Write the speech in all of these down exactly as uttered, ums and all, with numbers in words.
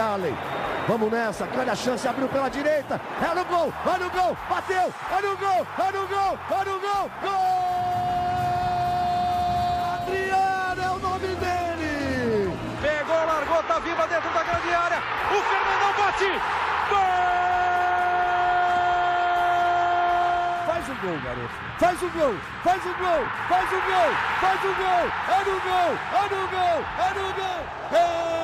Allen. Vamos nessa, grande a chance, abriu pela direita. É no gol, é no gol, bateu, é no gol, é no gol, é no gol, gol! Adriano é o nome dele! Pegou, largou, tá viva dentro da grande área. O Fernandão bate! Gol! Faz o gol, garoto. Faz o gol, faz o gol, faz o gol, faz o gol. É no gol, é no gol, é no gol. É...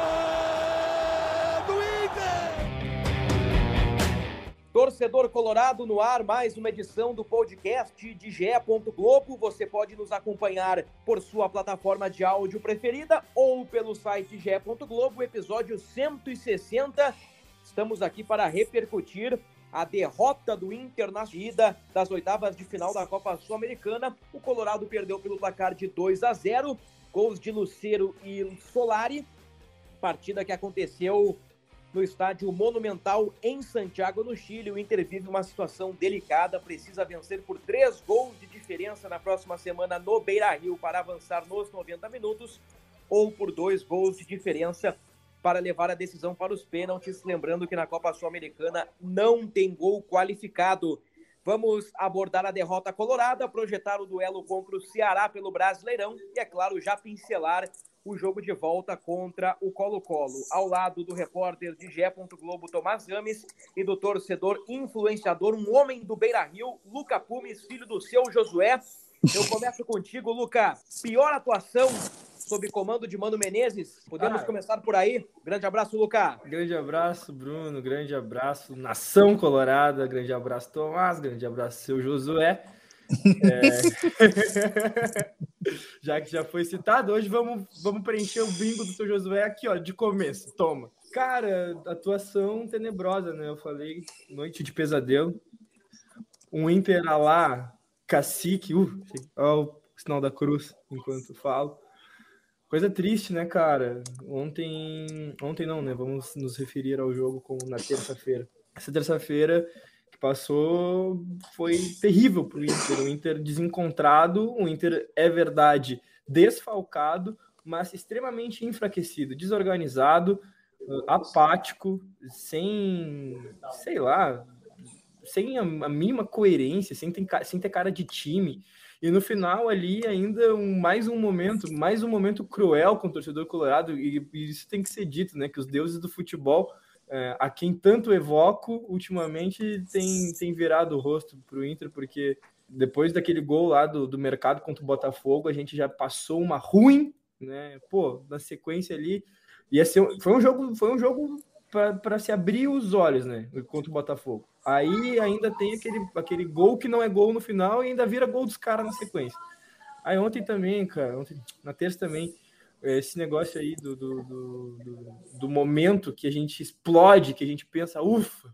Torcedor Colorado no ar, mais uma edição do podcast de ge ponto globo. Você pode nos acompanhar por sua plataforma de áudio preferida ou pelo site ge ponto globo, episódio cento e sessenta. Estamos aqui para repercutir a derrota do Internacional das oitavas de final da Copa Sul-Americana. O Colorado perdeu pelo placar de dois a zero, gols de Lucero e Solari. Partida que aconteceu no estádio Monumental, em Santiago, no Chile. O Inter vive uma situação delicada, precisa vencer por três gols de diferença na próxima semana no Beira-Rio para avançar nos noventa minutos, ou por dois gols de diferença para levar a decisão para os pênaltis. Lembrando que na Copa Sul-Americana não tem gol qualificado. Vamos abordar a derrota colorada, projetar o duelo contra o Ceará pelo Brasileirão e, é claro, já pincelar o jogo de volta contra o Colo-Colo. Ao lado do repórter de ge ponto globo, Tomás Gomes, e do torcedor influenciador, um homem do Beira-Rio, Luca Pumes, filho do seu Josué. Eu começo contigo, Luca. Pior atuação sob comando de Mano Menezes? Podemos ah, começar por aí? Grande abraço, Luca. Grande abraço, Bruno. Grande abraço, Nação Colorada. Grande abraço, Tomás. Grande abraço, seu Josué. É... já que já foi citado, hoje vamos, vamos preencher o bingo do seu Josué aqui, ó, de começo, toma. Cara, atuação tenebrosa, né? Eu falei, noite de pesadelo. Um Inter a lá, Cacique, uh, ó, o sinal da cruz enquanto falo. Coisa triste, né, cara? Ontem, ontem não, né? Vamos nos referir ao jogo como na terça-feira. Essa terça-feira passou, foi terrível para o Inter, o Inter desencontrado, o Inter, é verdade, desfalcado, mas extremamente enfraquecido, desorganizado, apático, sem, sei lá, sem a, a mínima coerência, sem ter, sem ter cara de time, e no final ali ainda um, mais um momento, mais um momento cruel com o torcedor colorado, e, e isso tem que ser dito, né, que os deuses do futebol... É, a quem tanto evoco ultimamente tem, tem virado o rosto para o Inter, porque depois daquele gol lá do, do mercado contra o Botafogo, a gente já passou uma ruim, né? Pô, na sequência ali, ia ser, foi um jogo, foi um jogo para se abrir os olhos, né? Contra o Botafogo. Aí ainda tem aquele, aquele gol que não é gol no final e ainda vira gol dos caras na sequência. Aí ontem também, cara, ontem, na terça também, esse negócio aí do, do, do, do, do momento que a gente explode, que a gente pensa, ufa,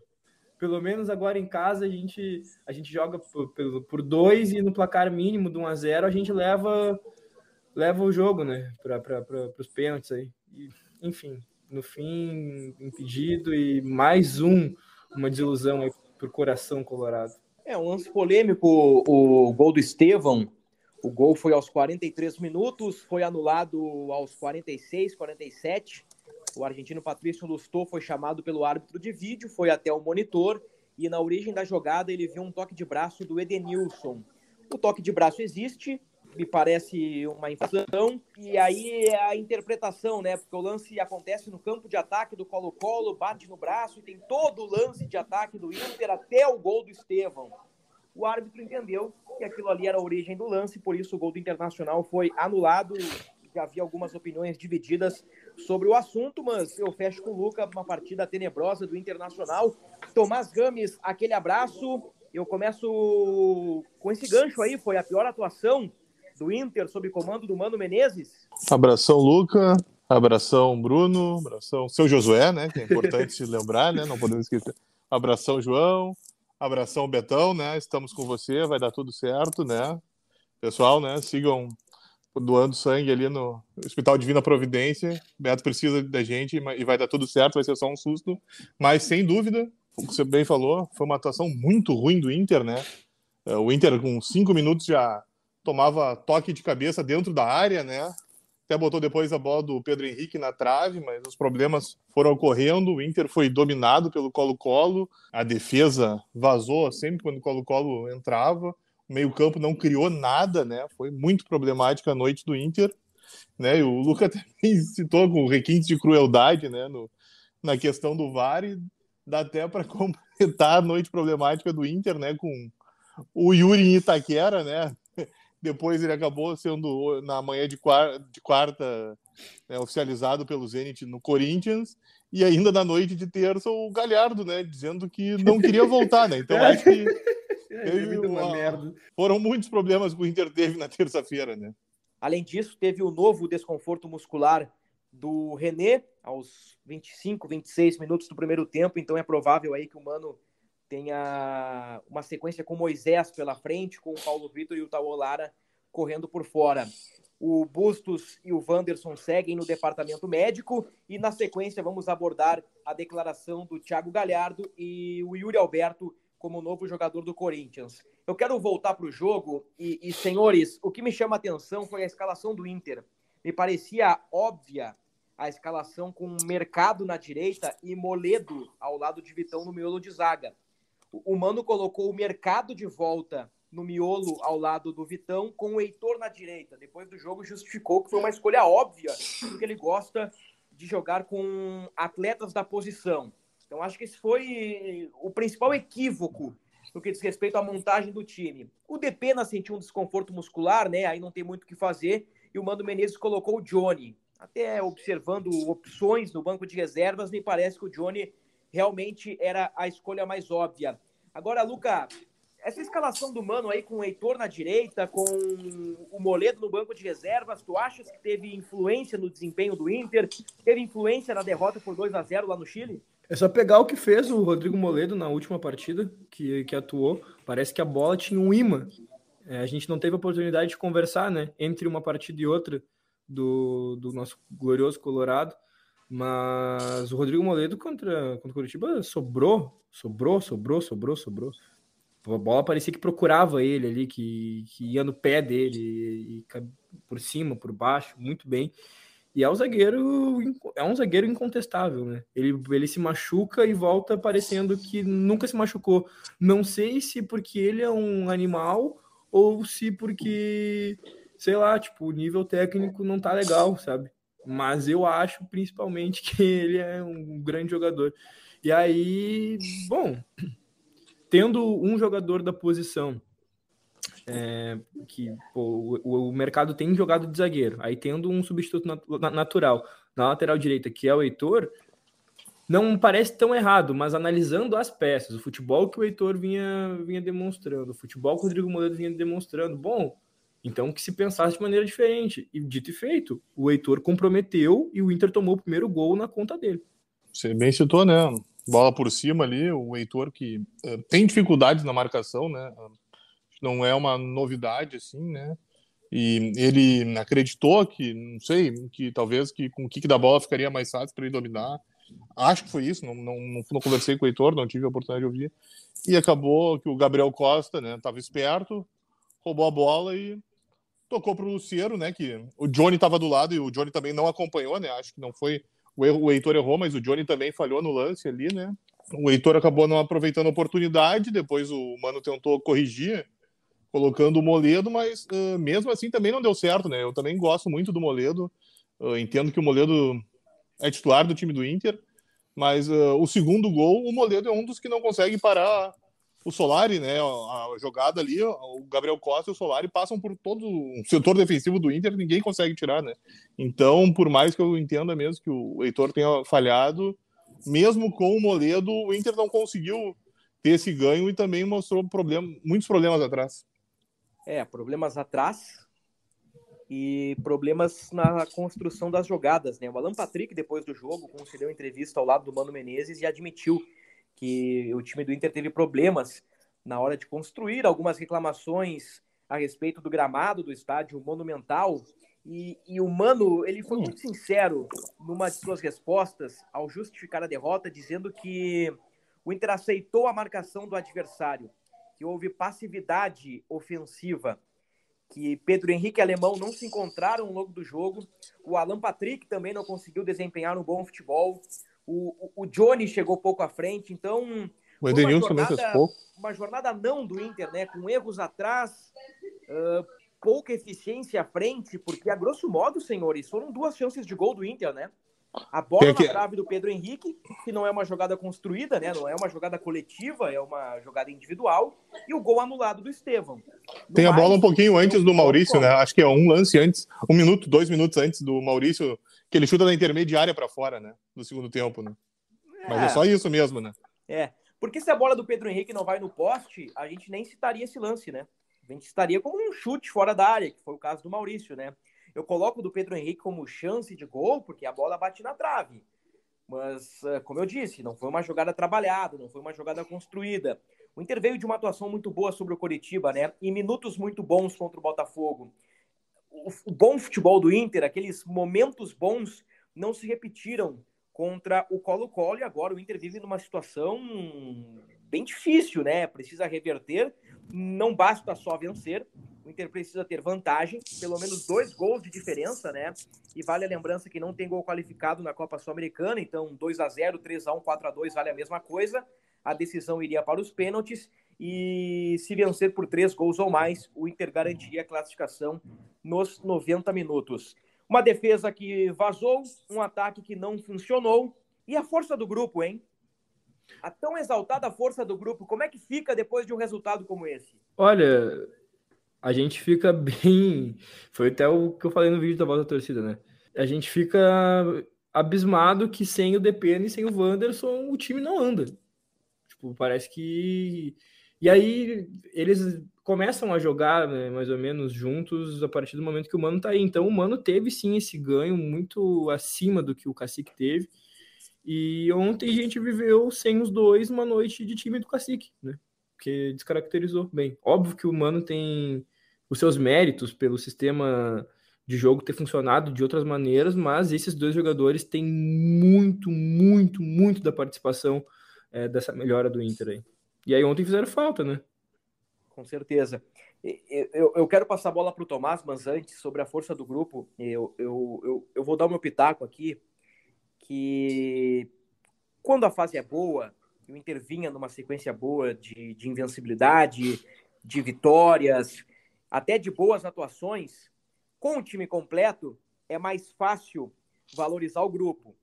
pelo menos agora em casa a gente, a gente joga por, por dois e no placar mínimo de um a zero a gente leva, leva o jogo, né, para os pênaltis aí. E, enfim, no fim, impedido e mais um, uma desilusão aí pro coração colorado. É um lance polêmico o, o gol do Estevão. O gol foi aos quarenta e três minutos, foi anulado aos quarenta e seis, quarenta e sete. O argentino Patrício Lustó foi chamado pelo árbitro de vídeo, foi até o monitor e na origem da jogada ele viu um toque de braço do Edenilson. O toque de braço existe, me parece uma infração, e aí é a interpretação, né? Porque o lance acontece no campo de ataque do Colo-Colo, bate no braço e tem todo o lance de ataque do Inter até o gol do Estevão. O árbitro entendeu que aquilo ali era a origem do lance, por isso o gol do Internacional foi anulado. Já havia algumas opiniões divididas sobre o assunto, mas eu fecho com o Luca, uma partida tenebrosa do Internacional. Tomás Gomes, aquele abraço. Eu começo com esse gancho aí, foi a pior atuação do Inter sob comando do Mano Menezes. Abração, Luca. Abração, Bruno. Abração, seu Josué, né, que é importante se lembrar, né, não podemos esquecer. Abração, João. Abração, Betão, né? Estamos com você, vai dar tudo certo, né? Pessoal, né? Sigam doando sangue ali no Hospital Divina Providência. O Beto precisa da gente e vai dar tudo certo, vai ser só um susto. Mas, sem dúvida, como você bem falou, foi uma atuação muito ruim do Inter, né? O Inter, com cinco minutos, já tomava toque de cabeça dentro da área, né? até botou depois a bola do Pedro Henrique na trave, mas os problemas foram ocorrendo, o Inter foi dominado pelo Colo-Colo, a defesa vazou sempre quando o Colo-Colo entrava, o meio-campo não criou nada, né? Foi muito problemática a noite do Inter, né? E o Luca também citou com requinte de crueldade, né? No, na questão do V A R, e dá até para completar a noite problemática do Inter, né? Com o Yuri em Itaquera, né? Depois ele acabou sendo, na manhã de quarta, de quarta né, oficializado pelo Zenit no Corinthians. E ainda na noite de terça, o Galhardo, né? Dizendo que não queria voltar, né? Então acho que teve uma... merda. Foram muitos problemas que o Inter teve na terça-feira, né? Além disso, teve o novo desconforto muscular do René, aos vinte e cinco, vinte e seis minutos do primeiro tempo. Então é provável aí que o Mano... tenha uma sequência com Moisés pela frente, com o Paulo Vitor e o Taolara correndo por fora. O Bustos e o Wanderson seguem no departamento médico e na sequência vamos abordar a declaração do Thiago Galhardo e o Yuri Alberto como novo jogador do Corinthians. Eu quero voltar para o jogo e, e, senhores, o que me chama a atenção foi a escalação do Inter. Me parecia óbvia a escalação com Mercado na direita e Moledo ao lado de Vitão no miolo de zaga. O Mano colocou o Mercado de volta no miolo ao lado do Vitão, com o Heitor na direita. Depois do jogo justificou que foi uma escolha óbvia, porque ele gosta de jogar com atletas da posição. Então acho que esse foi o principal equívoco no que diz respeito à montagem do time. O Depena sentiu um desconforto muscular, né? Aí não tem muito o que fazer, e o Mano Menezes colocou o Johnny. Até observando opções no banco de reservas, me parece que o Johnny... realmente era a escolha mais óbvia. Agora, Luca, essa escalação do Mano aí com o Heitor na direita, com o Moledo no banco de reservas, tu achas que teve influência no desempenho do Inter? Teve influência na derrota por dois a zero lá no Chile? É só pegar o que fez o Rodrigo Moledo na última partida, que, que atuou. Parece que a bola tinha um imã. É, a gente não teve a oportunidade de conversar, né, entre uma partida e outra do, do nosso glorioso Colorado. Mas o Rodrigo Moledo contra, contra o Curitiba sobrou, sobrou, sobrou, sobrou, sobrou. A bola parecia que procurava ele ali, que, que ia no pé dele, e, e, por cima, por baixo, muito bem. E é um zagueiro, é um zagueiro incontestável, né? Ele, ele se machuca e volta parecendo que nunca se machucou. Não sei se porque ele é um animal ou se porque, sei lá, tipo, o nível técnico não tá legal, sabe? Mas eu acho, principalmente, que ele é um grande jogador. E aí, bom, tendo um jogador da posição, é, que pô, o, o mercado tem jogado de zagueiro, aí tendo um substituto nat- natural na lateral direita, que é o Heitor, não parece tão errado, mas analisando as peças, o futebol que o Heitor vinha, vinha demonstrando, o futebol que o Rodrigo Moledo vinha demonstrando, bom... Então, que se pensasse de maneira diferente. E, dito e feito, o Heitor comprometeu e o Inter tomou o primeiro gol na conta dele. Você bem citou, né? Bola por cima ali, o Heitor que uh, tem dificuldades na marcação, né? Não é uma novidade, assim, né? E ele acreditou que, não sei, que talvez que com o kick da bola ficaria mais fácil para ele dominar. Acho que foi isso, não, não, não conversei com o Heitor, não tive a oportunidade de ouvir. E acabou que o Gabriel Costa, né? Tava esperto, roubou a bola e... tocou pro Lucieiro, né, que o Johnny estava do lado e o Johnny também não acompanhou, né, acho que não foi, o, erro, o Heitor errou, mas o Johnny também falhou no lance ali, né, o Heitor acabou não aproveitando a oportunidade, depois o Mano tentou corrigir, colocando o Moledo, mas uh, mesmo assim também não deu certo, né, eu também gosto muito do Moledo, uh, entendo que o Moledo é titular do time do Inter, mas uh, o segundo gol, o Moledo é um dos que não consegue parar o Solari, né, a jogada ali, o Gabriel Costa e o Solari passam por todo o setor defensivo do Inter, ninguém consegue tirar, né? Então, por mais que eu entenda mesmo que o Heitor tenha falhado, mesmo com o Moledo, o Inter não conseguiu ter esse ganho e também mostrou problema, muitos problemas atrás. É, problemas atrás e problemas na construção das jogadas, né? O Alan Patrick, depois do jogo, concedeu entrevista ao lado do Mano Menezes e admitiu que o time do Inter teve problemas na hora de construir, algumas reclamações a respeito do gramado do estádio Monumental, e, e o Mano, ele foi muito sincero numa de suas respostas ao justificar a derrota, dizendo que o Inter aceitou a marcação do adversário, que houve passividade ofensiva, que Pedro Henrique e Alemão não se encontraram ao longo do jogo. O Alan Patrick também não conseguiu desempenhar um bom futebol. O, o, o Johnny chegou pouco à frente, então... O Edenilson também fez pouco. Uma jornada não do Inter, né? Com erros atrás, uh, pouca eficiência à frente, porque, a grosso modo, senhores, foram duas chances de gol do Inter, né? A bola na trave do Pedro Henrique, que não é uma jogada construída, né? Não é uma jogada coletiva, é uma jogada individual. E o gol anulado do Estevão. No Tem mais, a bola um pouquinho antes do Maurício, né? Acho que é um lance antes, um minuto, dois minutos antes do Maurício, que ele chuta da intermediária para fora, né? Do segundo tempo, né? É. Mas é só isso mesmo, né? É, porque se a bola do Pedro Henrique não vai no poste, a gente nem citaria esse lance, né? A gente citaria como um chute fora da área, que foi o caso do Maurício, né? Eu coloco o do Pedro Henrique como chance de gol, porque a bola bate na trave. Mas, como eu disse, não foi uma jogada trabalhada, não foi uma jogada construída. O Inter veio de uma atuação muito boa sobre o Curitiba, né? E minutos muito bons contra o Botafogo. O bom futebol do Inter, aqueles momentos bons, não se repetiram contra o Colo-Colo. E agora o Inter vive numa situação bem difícil, né? Precisa reverter. Não basta só vencer. O Inter precisa ter vantagem, pelo menos dois gols de diferença, né? E vale a lembrança que não tem gol qualificado na Copa Sul-Americana, então dois a zero, três a um, quatro a dois vale a mesma coisa. A decisão iria para os pênaltis e se vencer por três gols ou mais, o Inter garantiria a classificação nos noventa minutos. Uma defesa que vazou, um ataque que não funcionou e a força do grupo, hein? A tão exaltada força do grupo, como é que fica depois de um resultado como esse? Olha... A gente fica bem... Foi até o que eu falei no vídeo da Voz da Torcida, né? A gente fica abismado que sem o D P N e sem o Wanderson o time não anda. Tipo, parece que... E aí eles começam a jogar, né, mais ou menos juntos a partir do momento que o Mano tá aí. Então o Mano teve sim esse ganho muito acima do que o Cacique teve. E ontem a gente viveu sem os dois uma noite de time do Cacique, né? Porque descaracterizou bem. Óbvio que o Mano tem... os seus méritos pelo sistema de jogo ter funcionado de outras maneiras, mas esses dois jogadores têm muito, muito, muito da participação é, dessa melhora do Inter aí. E aí ontem fizeram falta, né? Com certeza. Eu, eu, eu quero passar a bola para o Tomás, mas antes, sobre a força do grupo, eu, eu, eu, eu vou dar o meu pitaco aqui, que quando a fase é boa, o Inter vinha numa sequência boa de, de invencibilidade, de vitórias... até de boas atuações, com o time completo, é mais fácil valorizar o grupo.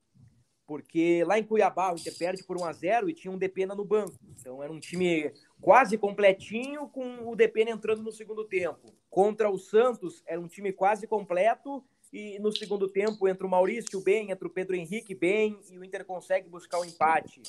Porque lá em Cuiabá, o Inter perde por um a zero e tinha um Depena no banco. Então era um time quase completinho, com o Depena entrando no segundo tempo. Contra o Santos, era um time quase completo, e no segundo tempo entra o Maurício bem, entra o Pedro Henrique bem, e o Inter consegue buscar o empate.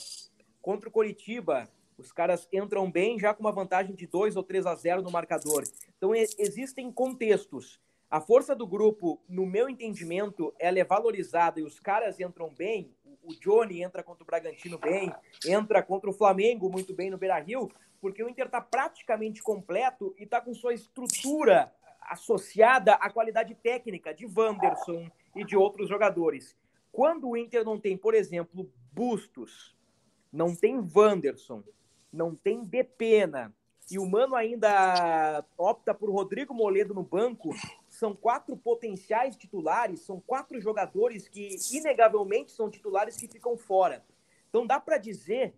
Contra o Coritiba... os caras entram bem, já com uma vantagem de dois ou três a zero no marcador. Então, existem contextos. A força do grupo, no meu entendimento, ela é valorizada e os caras entram bem. O Johnny entra contra o Bragantino bem, entra contra o Flamengo muito bem no Beira-Rio, porque o Inter está praticamente completo e está com sua estrutura associada à qualidade técnica de Wanderson e de outros jogadores. Quando o Inter não tem, por exemplo, Bustos, não tem Wanderson, não tem Depena, e o Mano ainda opta por Rodrigo Moledo no banco, são quatro potenciais titulares, são quatro jogadores que, inegavelmente, são titulares que ficam fora. Então, dá para dizer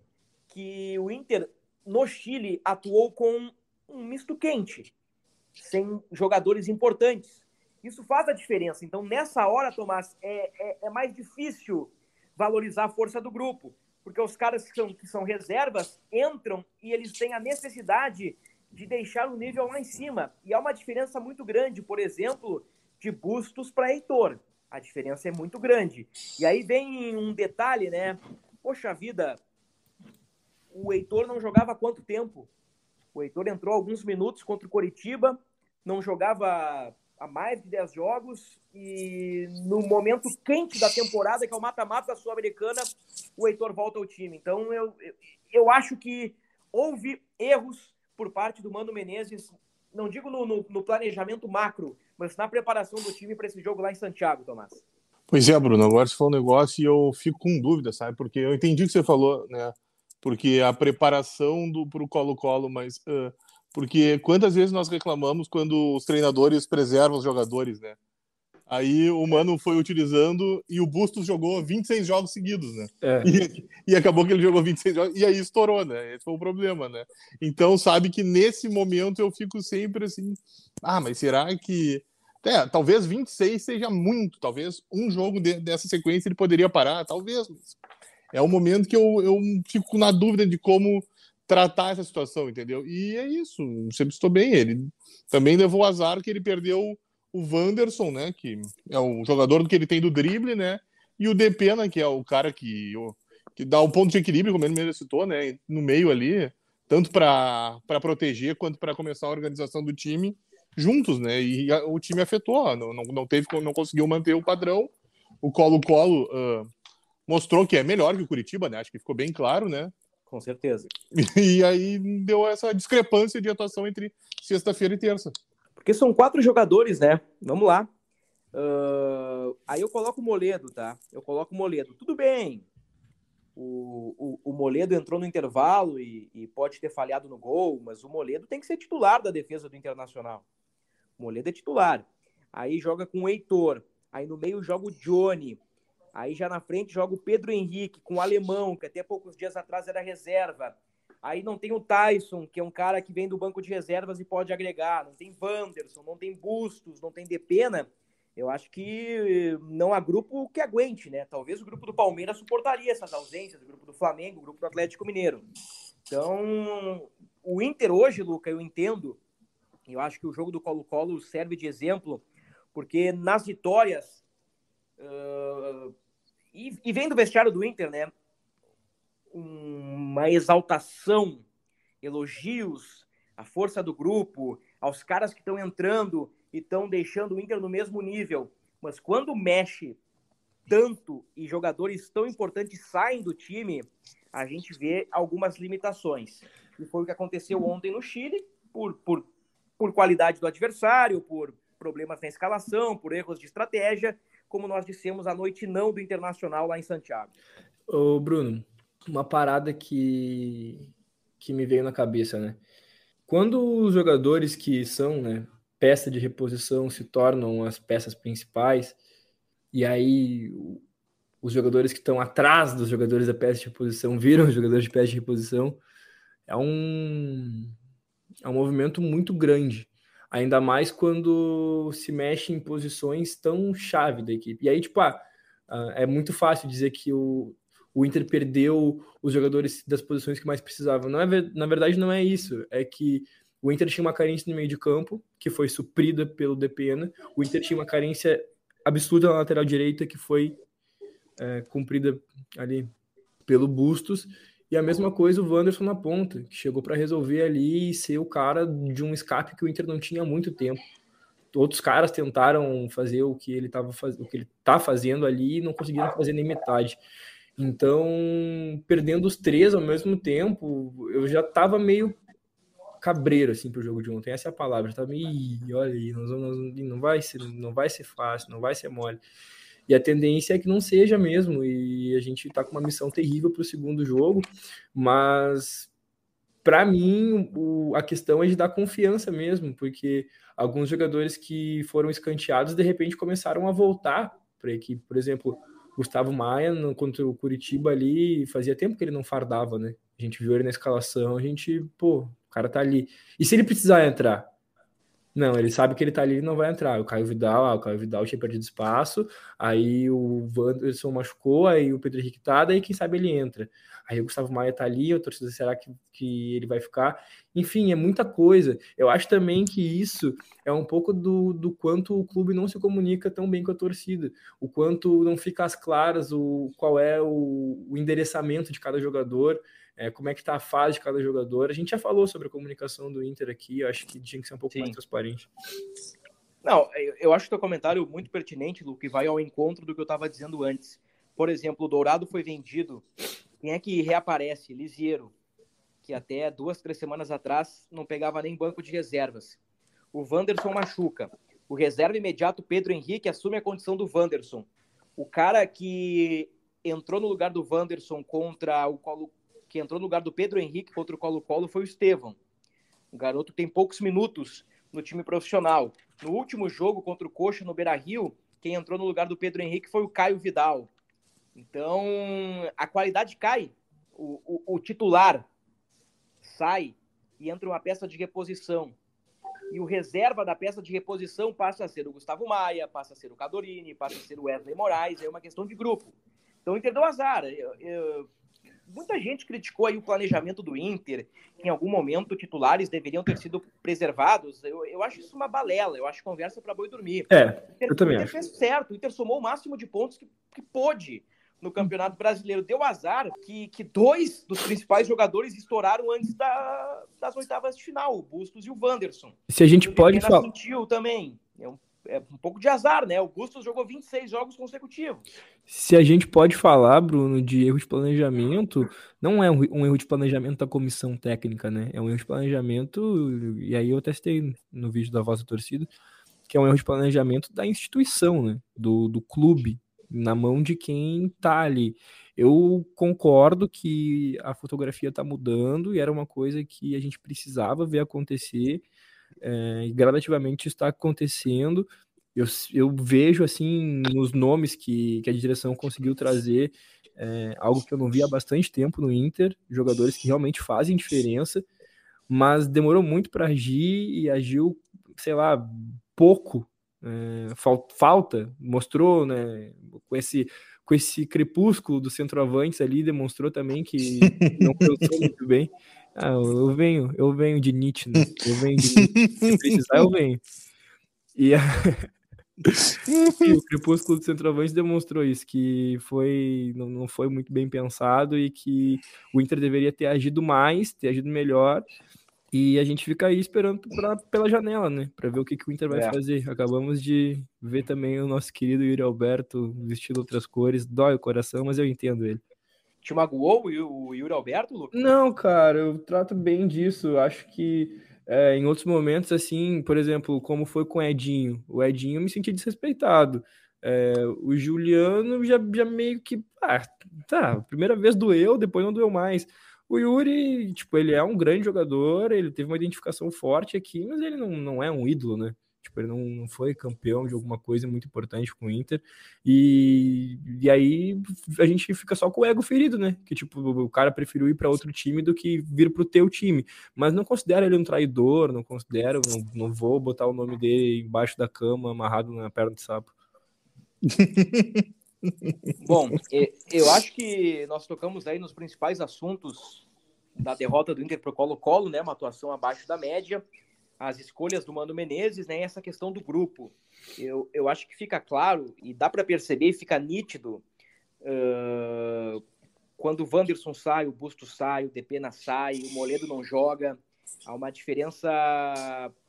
que o Inter, no Chile, atuou com um misto quente, sem jogadores importantes. Isso faz a diferença. Então, nessa hora, Tomás, é, é, é mais difícil valorizar a força do grupo. Porque os caras que são, que são reservas entram e eles têm a necessidade de deixar o nível lá em cima. E há uma diferença muito grande, por exemplo, de Bustos para Heitor. A diferença é muito grande. E aí vem um detalhe, né? Poxa vida, o Heitor não jogava há quanto tempo? O Heitor entrou alguns minutos contra o Coritiba, não jogava há mais de dez jogos, e no momento quente da temporada, que é o mata-mata sul-americana, o Heitor volta ao time. Então, eu, eu, eu acho que houve erros por parte do Mano Menezes, não digo no, no, no planejamento macro, mas na preparação do time para esse jogo lá em Santiago, Tomás. Pois é, Bruno, agora você falou um negócio e eu fico com dúvida, sabe? Porque eu entendi o que você falou, né? Porque a preparação para o Colo-Colo, mas... Uh... Porque quantas vezes nós reclamamos quando os treinadores preservam os jogadores, né? Aí o Mano foi utilizando e o Bustos jogou vinte e seis jogos seguidos, né? É. E, e acabou que ele jogou vinte e seis jogos e aí estourou, né? Esse foi o problema, né? Então, sabe que nesse momento eu fico sempre assim, ah, mas será que... É, talvez vinte e seis seja muito, talvez um jogo de, dessa sequência ele poderia parar, talvez. É um momento que eu, eu fico na dúvida de como tratar essa situação, entendeu? E é isso, sempre estou bem. Ele também levou azar que ele perdeu o Wanderson, né, que é o jogador que ele tem do drible, né, e o Depena, que é o cara que, que dá o ponto de equilíbrio, como ele mesmo citou, né, no meio ali, tanto para proteger quanto para começar a organização do time juntos, né, e a, o time afetou, não, não, não, teve, não conseguiu manter o padrão. O Colo-Colo uh, mostrou que é melhor que o Curitiba, né, acho que ficou bem claro, né. Com certeza. E aí deu essa discrepância de atuação entre sexta-feira e terça. Porque são quatro jogadores, né? Vamos lá. Uh, aí eu coloco o Moledo, tá? Eu coloco o Moledo. Tudo bem. O, o, o Moledo entrou no intervalo e, e pode ter falhado no gol, mas o Moledo tem que ser titular da defesa do Internacional. O Moledo é titular. Aí joga com o Heitor. Aí no meio joga o Johnny. Aí já na frente joga o Pedro Henrique com o Alemão, que até poucos dias atrás era reserva. Aí não tem o Tyson, que é um cara que vem do banco de reservas e pode agregar. Não tem Wanderson, não tem Bustos, não tem Depena. Eu acho que não há grupo que aguente, né? Talvez o grupo do Palmeiras suportaria essas ausências, o grupo do Flamengo, o grupo do Atlético Mineiro. Então, o Inter hoje, Luca, eu entendo, eu acho que o jogo do Colo-Colo serve de exemplo, porque nas vitórias, uh, e, e vem do vestiário do Inter, né? Uma exaltação, elogios à força do grupo, aos caras que estão entrando e estão deixando o Inter no mesmo nível. Mas quando mexe tanto e jogadores tão importantes saem do time, a gente vê algumas limitações. E foi o que aconteceu ontem no Chile, por, por, por qualidade do adversário, por problemas na escalação, por erros de estratégia, como nós dissemos à noite não do Internacional lá em Santiago. Ô Bruno, uma parada que, que me veio na cabeça, né? Quando os jogadores que são, né, peça de reposição se tornam as peças principais, e aí os jogadores que estão atrás dos jogadores da peça de reposição viram os jogadores de peça de reposição, é um, é um movimento muito grande, ainda mais quando se mexe em posições tão chave da equipe. E aí, tipo, ah, é muito fácil dizer que o O Inter perdeu os jogadores das posições que mais precisavam. Não é, na verdade, não é isso. É que o Inter tinha uma carência no meio de campo, que foi suprida pelo Depena. O Inter tinha uma carência absurda na lateral direita, que foi é, cumprida ali pelo Bustos. E a mesma coisa o Wanderson na ponta, que chegou para resolver ali e ser o cara de um escape que o Inter não tinha há muito tempo. Outros caras tentaram fazer o que ele estava faz... o que ele tá fazendo ali e não conseguiram fazer nem metade. Então, perdendo os três ao mesmo tempo, eu já tava meio cabreiro, assim, pro jogo de ontem. Essa é a palavra. Eu tava meio, ih, olha aí, nós vamos, não, vai ser, não vai ser fácil, não vai ser mole. E a tendência é que não seja mesmo. E a gente tá com uma missão terrível pro segundo jogo. Mas, pra mim, o, a questão é de dar confiança mesmo. Porque alguns jogadores que foram escanteados, de repente, começaram a voltar pra equipe. Por exemplo, Gustavo Maia contra o Curitiba ali, fazia tempo que ele não fardava, né? A gente viu ele na escalação, a gente, pô, o cara tá ali. E se ele precisar entrar? Não, ele sabe que ele tá ali, ele não vai entrar. O Caio Vidal, ah, o Caio Vidal tinha perdido espaço, aí o Wanderson machucou, aí o Pedro Henrique tá, daí quem sabe ele entra. Aí o Gustavo Maia tá ali, a torcida, será que, que ele vai ficar? Enfim, é muita coisa. Eu acho também que isso é um pouco do, do quanto o clube não se comunica tão bem com a torcida, o quanto não fica às claras o, qual é o, o endereçamento de cada jogador, É, como é que tá a fase de cada jogador. A gente já falou sobre a comunicação do Inter aqui, eu acho que tinha que ser um pouco Sim. mais transparente. Não, eu, eu acho o teu comentário muito pertinente, Lu, que vai ao encontro do que eu estava dizendo antes. Por exemplo, o Dourado foi vendido, quem é que reaparece? Lisieiro, que até duas, três semanas atrás não pegava nem banco de reservas. O Wanderson machuca. O reserva imediato Pedro Henrique assume a condição do Wanderson. O cara que entrou no lugar do Wanderson contra o Colo que entrou no lugar do Pedro Henrique contra o Colo-Colo foi o Estevão. O garoto tem poucos minutos no time profissional. No último jogo contra o Coxa, no Beira-Rio, quem entrou no lugar do Pedro Henrique foi o Caio Vidal. Então, a qualidade cai. O, o, o titular sai e entra uma peça de reposição. E o reserva da peça de reposição passa a ser o Gustavo Maia, passa a ser o Cadorini, passa a ser o Wesley Moraes. É uma questão de grupo. Então, o Inter deu azar. Eu, eu, muita gente criticou aí o planejamento do Inter. Em algum momento, titulares deveriam ter sido preservados. Eu, eu acho isso uma balela. Eu acho conversa para boi dormir. É, Inter, eu também acho. O Inter acho. fez certo. O Inter somou o máximo de pontos que, que pôde no Campeonato Brasileiro. Deu azar que, que dois dos principais jogadores estouraram antes da, das oitavas de final, o Bustos e o Wanderson. Se a gente o pode falar... sentiu também. É um, é um pouco de azar, né? O Bustos jogou vinte e seis jogos consecutivos. Se a gente pode falar, Bruno, de erro de planejamento, não é um, um erro de planejamento da comissão técnica, né? É um erro de planejamento, e aí eu testei no vídeo da Voz da Torcida, que é um erro de planejamento da instituição, né? Do, do clube, na mão de quem tá ali. Eu concordo que a fotografia tá mudando e era uma coisa que a gente precisava ver acontecer, é, e gradativamente está acontecendo. Eu, eu vejo, assim, nos nomes que, que a direção conseguiu trazer, é, algo que eu não vi há bastante tempo no Inter, jogadores que realmente fazem diferença, mas demorou muito para agir e agiu, sei lá, pouco. É, falta, mostrou, né, com esse, com esse crepúsculo do centroavantes ali, demonstrou também que não pensou muito bem. Ah, eu venho, eu venho de Nietzsche, né? Eu venho de Nietzsche. Se precisar, eu venho. E, a... e o crepúsculo do centroavantes demonstrou isso, que foi, não, não foi muito bem pensado e que o Inter deveria ter agido mais, ter agido melhor. E a gente fica aí esperando pra, pela janela, né? Pra ver o que, que o Inter vai é. fazer. Acabamos de ver também o nosso querido Yuri Alberto vestindo outras cores. Dói o coração, mas eu entendo ele. Te magoou o Yuri Alberto, Lucas? Não, cara, eu trato bem disso. Acho que é, em outros momentos, assim, por exemplo, como foi com o Edinho. O Edinho eu me senti desrespeitado. É, o Juliano já, já meio que... Ah, tá, primeira vez doeu, depois não doeu mais. O Yuri, tipo, ele é um grande jogador, ele teve uma identificação forte aqui, mas ele não, não é um ídolo, né? Tipo, ele não, não foi campeão de alguma coisa muito importante com o Inter. E, e aí a gente fica só com o ego ferido, né? Que, tipo, o cara preferiu ir para outro time do que vir pro teu time. Mas não considero ele um traidor, não considero, não, não vou botar o nome dele embaixo da cama, amarrado na perna de sapo. Bom, eu acho que nós tocamos aí nos principais assuntos da derrota do Inter pro Colo-Colo, né? Uma atuação abaixo da média, as escolhas do Mano Menezes, né? E essa questão do grupo. Eu, eu acho que fica claro e dá para perceber, fica nítido, uh, quando o Wanderson sai, o Bustos sai, o Depena sai, o Moledo não joga. Há uma diferença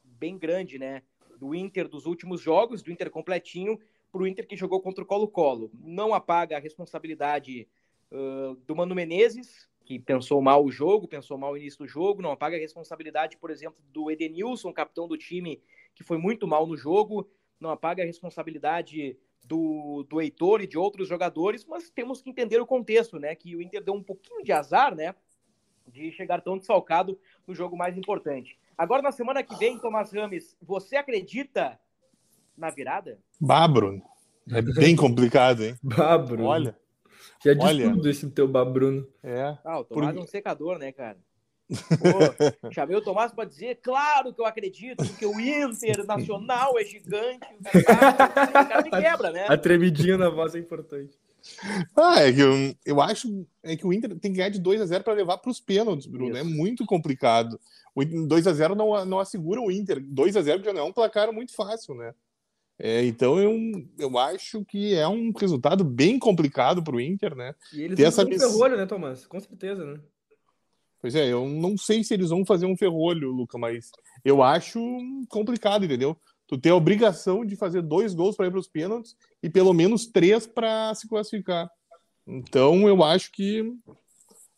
bem grande, né? Do Inter dos últimos jogos, do Inter completinho, para o Inter que jogou contra o Colo-Colo. Não apaga a responsabilidade uh, do Mano Menezes, que pensou mal o jogo, pensou mal o início do jogo, não apaga a responsabilidade, por exemplo, do Edenilson, capitão do time, que foi muito mal no jogo, não apaga a responsabilidade do, do Heitor e de outros jogadores, mas temos que entender o contexto, né? Que o Inter deu um pouquinho de azar, né? De chegar tão desfalcado no jogo mais importante. Agora, na semana que vem, Tomás Gomes, você acredita na virada? Bah, Bruno. É bem complicado, hein? Bah, Bruno. Olha. Já disse olha. tudo esse teu bah, Bruno. É. Ah, o Tomás Por... é um secador, né, cara? Pô, chamei o Tomás pra dizer, claro que eu acredito, porque o Internacional é gigante. O cara, o cara me quebra, né? A tremidinha na voz é importante. Ah, é que eu, eu acho é que o Inter tem que ganhar de dois a zero para levar para os pênaltis, Bruno. Isso. É muito complicado. O dois a zero não, não assegura o Inter. dois a zero já não é um placar muito fácil, né? É, então eu, eu acho que é um resultado bem complicado para o Inter, né? E eles vão fazer um ferrolho, né, Tomás? Com certeza, né? Pois é, eu não sei se eles vão fazer um ferrolho, Luca, mas eu acho complicado, entendeu? Tu tem a obrigação de fazer dois gols para ir para os pênaltis e pelo menos três para se classificar. Então eu acho que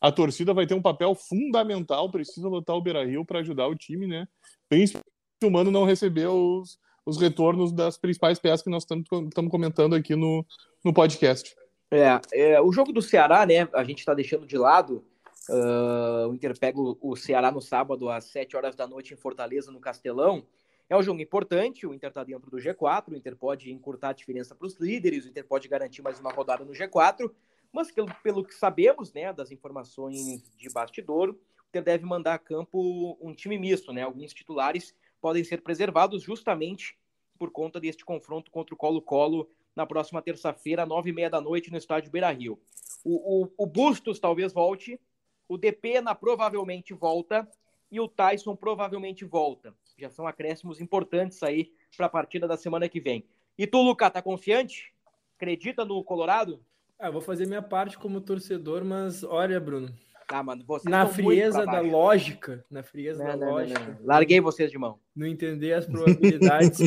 a torcida vai ter um papel fundamental, precisa lotar o Beira-Rio para ajudar o time, né? Principalmente se o Mano não receber os os retornos das principais peças que nós estamos comentando aqui no, no podcast. É, é, o jogo do Ceará, né, a gente está deixando de lado, Uh, o Inter pega o, o Ceará no sábado às sete horas da noite em Fortaleza, no Castelão. É um jogo importante, o Inter está dentro do G quatro, o Inter pode encurtar a diferença para os líderes, o Inter pode garantir mais uma rodada no G quatro, mas pelo, pelo que sabemos, né, das informações de bastidor, o Inter deve mandar a campo um time misto, né? Alguns titulares podem ser preservados justamente por conta deste confronto contra o Colo-Colo na próxima terça-feira, nove e meia da noite, no estádio Beira-Rio. O, o, o Bustos talvez volte, o Depena provavelmente volta e o Tyson provavelmente volta. Já são acréscimos importantes aí para a partida da semana que vem. E tu, Luca, tá confiante? Acredita no Colorado? Ah, eu vou fazer minha parte como torcedor, mas olha, Bruno, tá, mano, na frieza da lógica, na frieza não, da não, lógica, não, não, não. Larguei vocês de mão. Não entender as probabilidades,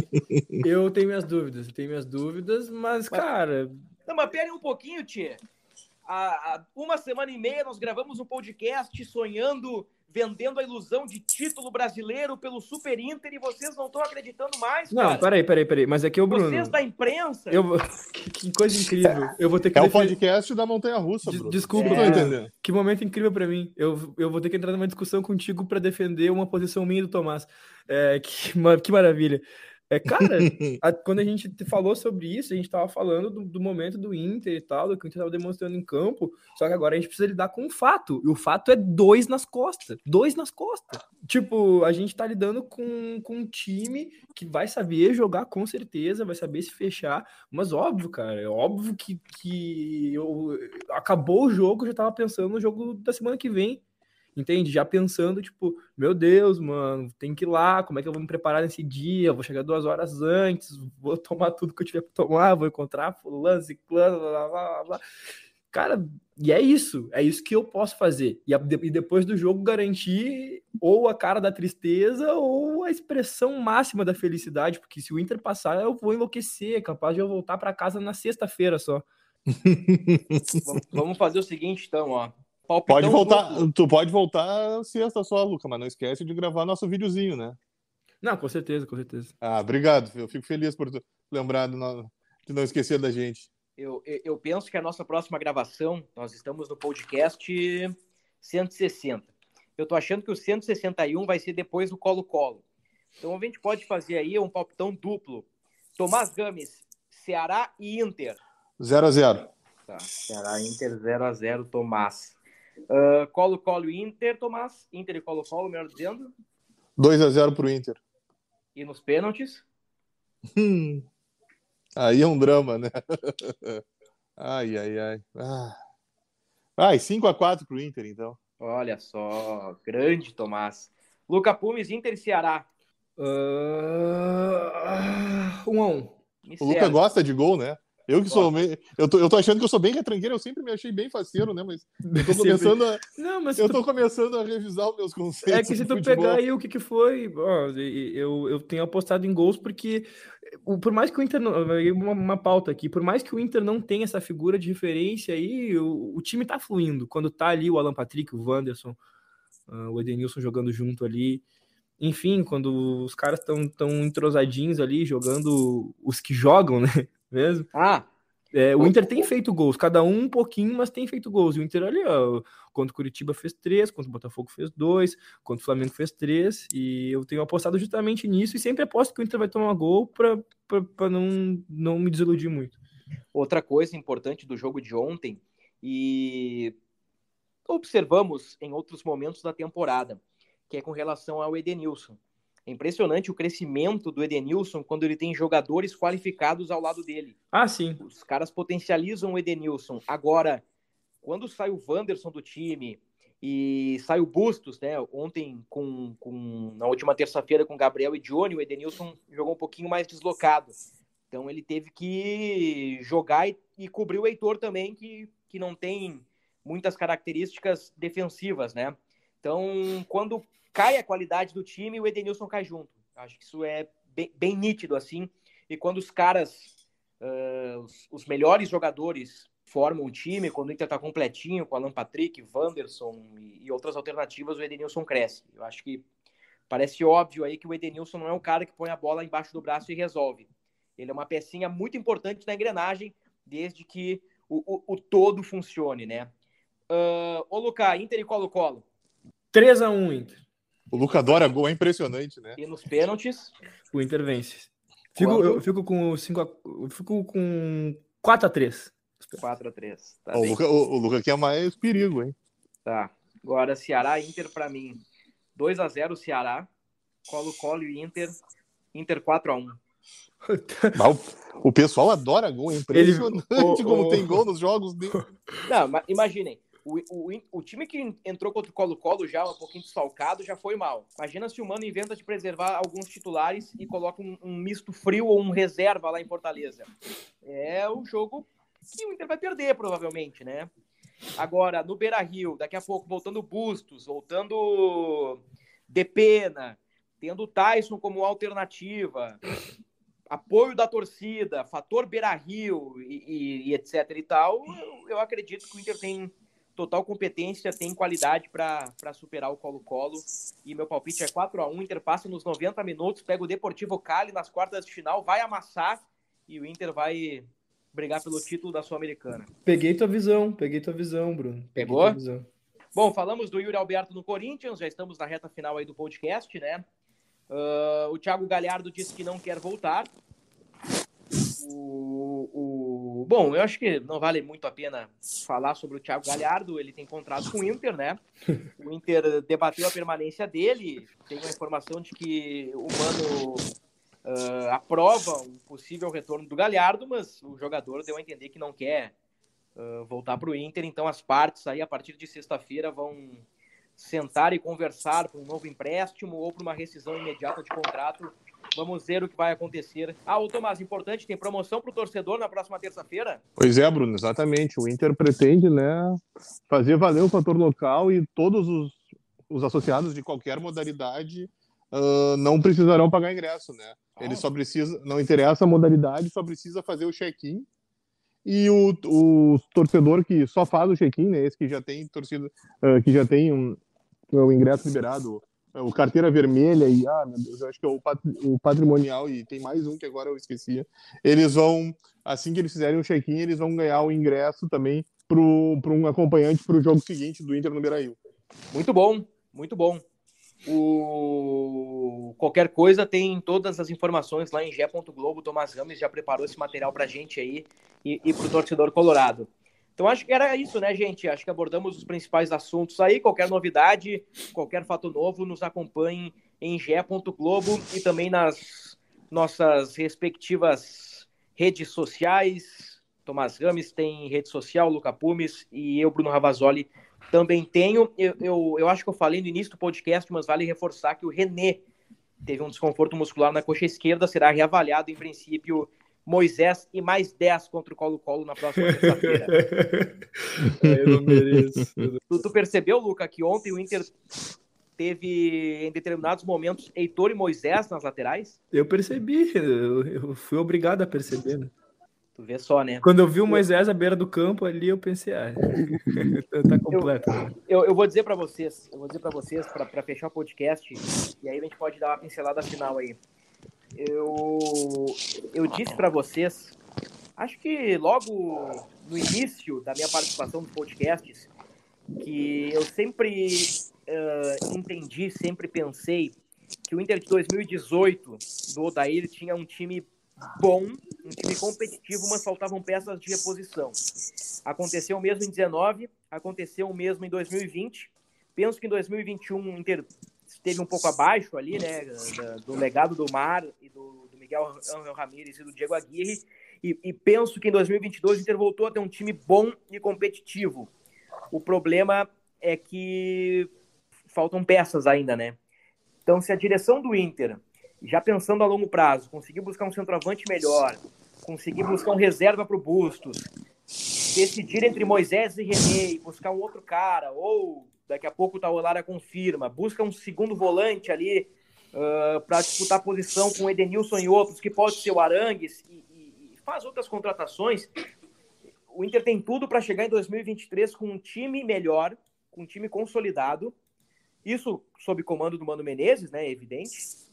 eu tenho minhas dúvidas, eu tenho minhas dúvidas, mas, mas cara... Não, mas pera aí um pouquinho, tia. Há, há uma semana e meia nós gravamos um podcast sonhando... vendendo a ilusão de título brasileiro pelo Super Inter e vocês não estão acreditando mais, cara. Não, peraí, peraí, peraí. Mas aqui é o Bruno. Vocês da imprensa... Eu... Que coisa incrível. Eu vou ter que é defender... o podcast da montanha-russa, Bruno. Desculpa, é. Entendendo. Que momento incrível pra mim. Eu, eu vou ter que entrar numa discussão contigo pra defender uma posição minha e do Tomás. É, que, que maravilha. É, cara, a, quando a gente falou sobre isso, a gente tava falando do, do momento do Inter e tal, do que o Inter tava demonstrando em campo, só que agora a gente precisa lidar com um fato, e o fato é dois nas costas, dois nas costas. Tipo, a gente tá lidando com, com um time que vai saber jogar com certeza, vai saber se fechar, mas óbvio, cara, é óbvio que, que eu, acabou o jogo, eu já tava pensando no jogo da semana que vem. Entende? Já pensando, tipo, meu Deus, mano, tem que ir lá, como é que eu vou me preparar nesse dia, eu vou chegar duas horas antes, vou tomar tudo que eu tiver pra tomar, vou encontrar fulano, ciclano, blá, blá, blá. Cara, e é isso, é isso que eu posso fazer. E, a, de, e depois do jogo garantir ou a cara da tristeza ou a expressão máxima da felicidade, porque se o Inter passar, eu vou enlouquecer, capaz de eu voltar pra casa na sexta-feira só. Vamos fazer o seguinte, então, ó. Palpitão pode voltar, duplo. Tu pode voltar sexta só, Luca, mas não esquece de gravar nosso videozinho, né? Não, com certeza, com certeza. Ah, obrigado, eu fico feliz por tu lembrar de não esquecer da gente. Eu, eu, eu penso que a nossa próxima gravação, nós estamos no podcast cento e sessenta. Eu tô achando que o cento e sessenta e um vai ser depois do Colo-Colo. Então a gente pode fazer aí um palpitão duplo. Tomás Gomes, Ceará e Inter. zero a zero. Tá, Ceará e Inter, zero a zero, Tomás. Uh, Colo-Colo e Inter, Tomás. Inter e Colo-Colo, melhor dizendo. dois a zero pro Inter. E nos pênaltis? Hum. Aí é um drama, né? Ai, ai, ai. Ah. Ai, cinco a quatro pro Inter, então. Olha só, grande Tomás. Luca Pumes, Inter e Ceará. um a um. Uh... Um. O Luca gosta de gol, né? Eu que sou meio... eu, tô, eu tô achando que eu sou bem retranqueiro, eu sempre me achei bem faceiro, né? Mas eu tô começando a, Não, mas eu tô tu... começando a revisar os meus conceitos. É que se tu futebol. Pegar aí o que, que foi, ó, eu, eu tenho apostado em gols porque, por mais que o Inter, não... uma, uma pauta aqui, por mais que o Inter não tenha essa figura de referência aí, o, o time tá fluindo. Quando tá ali o Alan Patrick, o Wanderson, uh, o Edenilson jogando junto ali, enfim, quando os caras estão tão entrosadinhos ali, jogando os que jogam, né? Mesmo? Ah, é, o Inter tem feito gols, cada um um pouquinho, mas tem feito gols. E o Inter ali, ó, contra o Curitiba fez três, contra o Botafogo fez dois, contra o Flamengo fez três. E eu tenho apostado justamente nisso e sempre aposto que o Inter vai tomar gol para para não, não me desiludir muito. Outra coisa importante do jogo de ontem, e observamos em outros momentos da temporada, que é com relação ao Edenilson. É impressionante o crescimento do Edenilson quando ele tem jogadores qualificados ao lado dele. Ah, sim. Os caras potencializam o Edenilson. Agora, quando sai o Wanderson do time e sai o Bustos, né? Ontem, com, com, na última terça-feira, com Gabriel e Johnny, o Edenilson jogou um pouquinho mais deslocado. Então, ele teve que jogar e, e cobrir o Heitor também, que, que não tem muitas características defensivas, né? Então, quando... cai a qualidade do time e o Edenilson cai junto. Acho que isso é bem, bem nítido, assim. E quando os caras, uh, os, os melhores jogadores formam um time, quando o Inter tá completinho, com Alan Patrick, Wanderson e, e outras alternativas, o Edenilson cresce. Eu acho que parece óbvio aí que o Edenilson não é um cara que põe a bola embaixo do braço e resolve. Ele é uma pecinha muito importante na engrenagem, desde que o, o, o todo funcione, né? Uh, ô, Luca, Inter e Colo-Colo. três a um, Inter. O Luca adora gol, é impressionante, né? E nos pênaltis? O Inter vence. Fico, eu fico com quatro a três. quatro a três. Tá, o, Luca, o, o Luca aqui é mais perigo, hein? Tá. Agora, Ceará e Inter pra mim. dois a zero Ceará. Colo-Colo e Inter. Inter quatro a um. O pessoal adora gol, é impressionante. Ele, o, como o, tem gol nos jogos dele. Não, imaginem, o, o, o time que entrou contra o Colo-Colo já um pouquinho desfalcado já foi mal. Imagina se o Mano inventa de preservar alguns titulares e coloca um, um misto frio ou um reserva lá em Fortaleza. É um jogo que o Inter vai perder, provavelmente, né? Agora, no Beira-Rio, daqui a pouco, voltando Bustos, voltando Depena, tendo o Tyson como alternativa... apoio da torcida, fator Beira-Rio e, e, e etc e tal, eu, eu acredito que o Inter tem total competência, tem qualidade para superar o Colo-Colo, e meu palpite é quatro a um, Inter passa nos noventa minutos, pega o Deportivo Cali nas quartas de final, vai amassar e o Inter vai brigar pelo título da Sul-Americana. Peguei tua visão, peguei tua visão, Bruno. Pegou? Tua visão. Bom, falamos do Yuri Alberto no Corinthians, já estamos na reta final aí do podcast, né? Uh, o Thiago Galhardo disse que não quer voltar. O, o... Bom, eu acho que não vale muito a pena falar sobre o Thiago Galhardo. Ele tem contrato com o Inter, né? O Inter debateu a permanência dele. Tem uma informação de que o Mano uh, aprova um possível retorno do Galhardo, mas o jogador deu a entender que não quer uh, voltar para o Inter. Então as partes aí, a partir de sexta-feira, vão... sentar e conversar para um novo empréstimo ou para uma rescisão imediata de contrato. Vamos ver o que vai acontecer. Ah, o Tomás, importante, tem promoção para o torcedor na próxima terça-feira? Pois é, Bruno, exatamente. O Inter pretende, né, fazer valer o fator local e todos os, os associados de qualquer modalidade uh, não precisarão pagar ingresso, né? Ah. Ele só precisa, não interessa a modalidade, só precisa fazer o check-in. E o, o torcedor que só faz o check-in, né, esse que já tem torcida, uh, que já tem um o ingresso liberado, o carteira vermelha e, ah, meu Deus, eu acho que é o, pat- o patrimonial e tem mais um que agora eu esqueci. Eles vão, assim que eles fizerem o check-in, eles vão ganhar o ingresso também para um acompanhante para o jogo seguinte do Inter no Beira-Rio. Muito bom, muito bom. O... Qualquer coisa tem todas as informações lá em ge ponto globo. O Tomás Gomes já preparou esse material para a gente aí e, e para o torcedor colorado. Então acho que era isso, né, gente? Acho que abordamos os principais assuntos aí. Qualquer novidade, qualquer fato novo, nos acompanhem em ge ponto globo e também nas nossas respectivas redes sociais. Tomás Gomes tem rede social, Luca Pumes e eu, Bruno Ravazzoli, também tenho. Eu, eu, eu acho que eu falei no início do podcast, mas vale reforçar que o René teve um desconforto muscular na coxa esquerda, será reavaliado em princípio... Moisés e mais dez contra o Colo-Colo na próxima terça-feira. Eu não mereço. Tu, tu percebeu, Luca, que ontem o Inter teve, em determinados momentos, Heitor e Moisés nas laterais? Eu percebi, eu, eu fui obrigado a perceber. Né? Tu vê só, né? Quando eu vi o Moisés à beira do campo ali, eu pensei, ah, tá completo. Eu, eu, eu vou dizer pra vocês, eu vou dizer pra vocês, pra, pra fechar o podcast, e aí a gente pode dar uma pincelada final aí. Eu, eu disse para vocês, acho que logo no início da minha participação nos podcasts, que eu sempre uh, entendi, sempre pensei que o Inter de dois mil e dezoito do Odair tinha um time bom, um time competitivo, mas faltavam peças de reposição. Aconteceu o mesmo em dezenove, aconteceu o mesmo em dois mil e vinte. Penso que em dois mil e vinte e um o Inter... esteve um pouco abaixo ali, né, do legado do Mar e do, do Miguel Ángel Ramírez e do Diego Aguirre, e, e penso que em dois mil e vinte e dois o Inter voltou a ter um time bom e competitivo. O problema é que faltam peças ainda, né? Então, se a direção do Inter, já pensando a longo prazo, conseguir buscar um centroavante melhor, conseguir buscar um reserva para o Bustos, decidir entre Moisés e René e buscar um outro cara, ou... daqui a pouco o Taulara confirma, busca um segundo volante ali uh, para disputar posição com o Edenilson e outros, que pode ser o Arangues, e, e, e faz outras contratações. O Inter tem tudo para chegar em dois mil e vinte e três com um time melhor, com um time consolidado, isso sob comando do Mano Menezes, né, é evidente. E...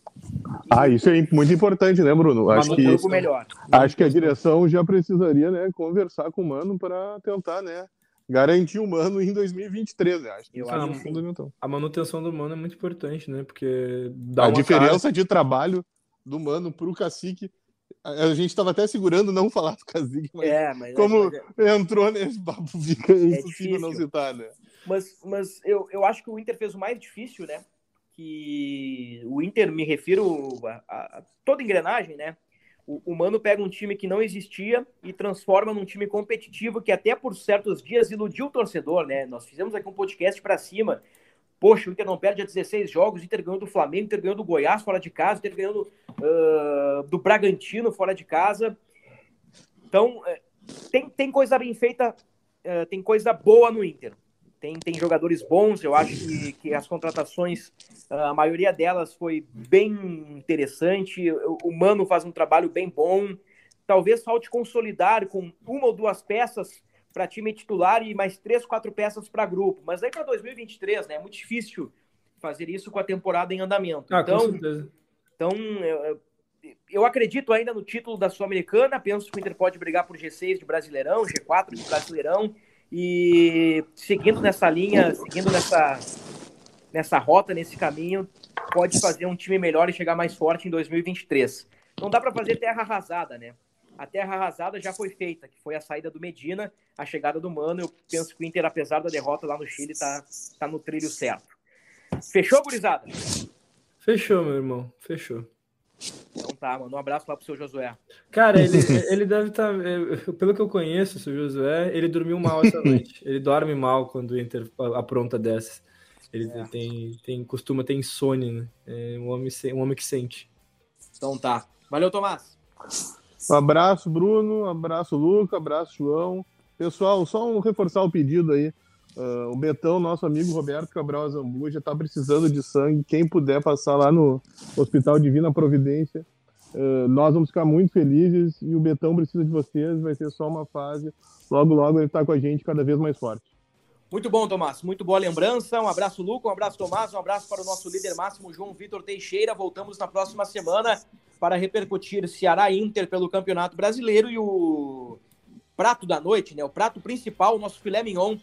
Ah, isso é muito importante, né, Bruno? Acho que, isso... melhor. Acho que a direção já precisaria, né, conversar com o Mano para tentar, né, garantir o Mano em dois mil e vinte e três, né? Acho que isso é um fundamental. A manutenção do Mano é muito importante, né? Porque dá a diferença cara... de trabalho do Mano pro Cacique. A gente estava até segurando não falar do Cacique, mas, é, mas como mas... entrou nesse papo, fica impossível não citar, né? Mas, mas eu, eu acho que o Inter fez o mais difícil, né? Que o Inter, me refiro a, a, a toda engrenagem, né? O, o Mano pega um time que não existia e transforma num time competitivo que até por certos dias iludiu o torcedor, né? Nós fizemos aqui um podcast pra cima. Poxa, o Inter não perde há dezesseis jogos, o Inter ganhou do Flamengo, o Inter ganhou do Goiás fora de casa, o Inter ganhou do, uh, do Bragantino fora de casa. Então, tem, tem coisa bem feita, uh, tem coisa boa no Inter. Tem, tem jogadores bons, eu acho que, que as contratações, a maioria delas foi bem interessante, o Mano faz um trabalho bem bom, talvez falte consolidar com uma ou duas peças para time titular e mais três, quatro peças para grupo, mas aí para dois mil e vinte e três, né, é muito difícil fazer isso com a temporada em andamento. Ah, então, então eu, eu acredito ainda no título da Sul-Americana, penso que o Inter pode brigar por G seis de Brasileirão, G quatro de Brasileirão, e seguindo nessa linha, seguindo nessa, nessa rota, nesse caminho, pode fazer um time melhor e chegar mais forte em dois mil e vinte e três. Não dá para fazer terra arrasada, né? A terra arrasada já foi feita, que foi a saída do Medina, a chegada do Mano. Eu penso que o Inter, apesar da derrota lá no Chile, tá, tá no trilho certo. Fechou, gurizada? Fechou, meu irmão, fechou. Então tá, mano. Um abraço lá pro seu Josué. Cara, ele, ele deve estar... Tá, pelo que eu conheço, o seu Josué, ele dormiu mal essa noite. Ele dorme mal quando o Inter apronta dessas. Ele é. tem, tem, costuma ter insônia, né? É um homem, um homem que sente. Então tá. Valeu, Tomás. Um abraço, Bruno. Um abraço, Luca. Um abraço, João. Pessoal, só um reforçar o pedido aí. Uh, o Betão, nosso amigo Roberto Cabral Azambuja, está precisando de sangue. Quem puder passar lá no Hospital Divina Providência, uh, nós vamos ficar muito felizes. E o Betão precisa de vocês, vai ser só uma fase. Logo, logo ele está com a gente cada vez mais forte. Muito bom, Tomás. Muito boa lembrança. Um abraço, Luca. Um abraço, Tomás. Um abraço para o nosso líder máximo, João Vitor Teixeira. Voltamos na próxima semana para repercutir Ceará Inter pelo Campeonato Brasileiro e o prato da noite, né? O prato principal, o nosso filé mignon.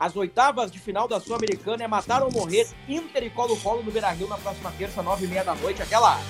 As oitavas de final da Sul-Americana é matar ou morrer, Inter e Colo-Colo no Beira-Rio na próxima terça, nove e meia da noite. Até lá!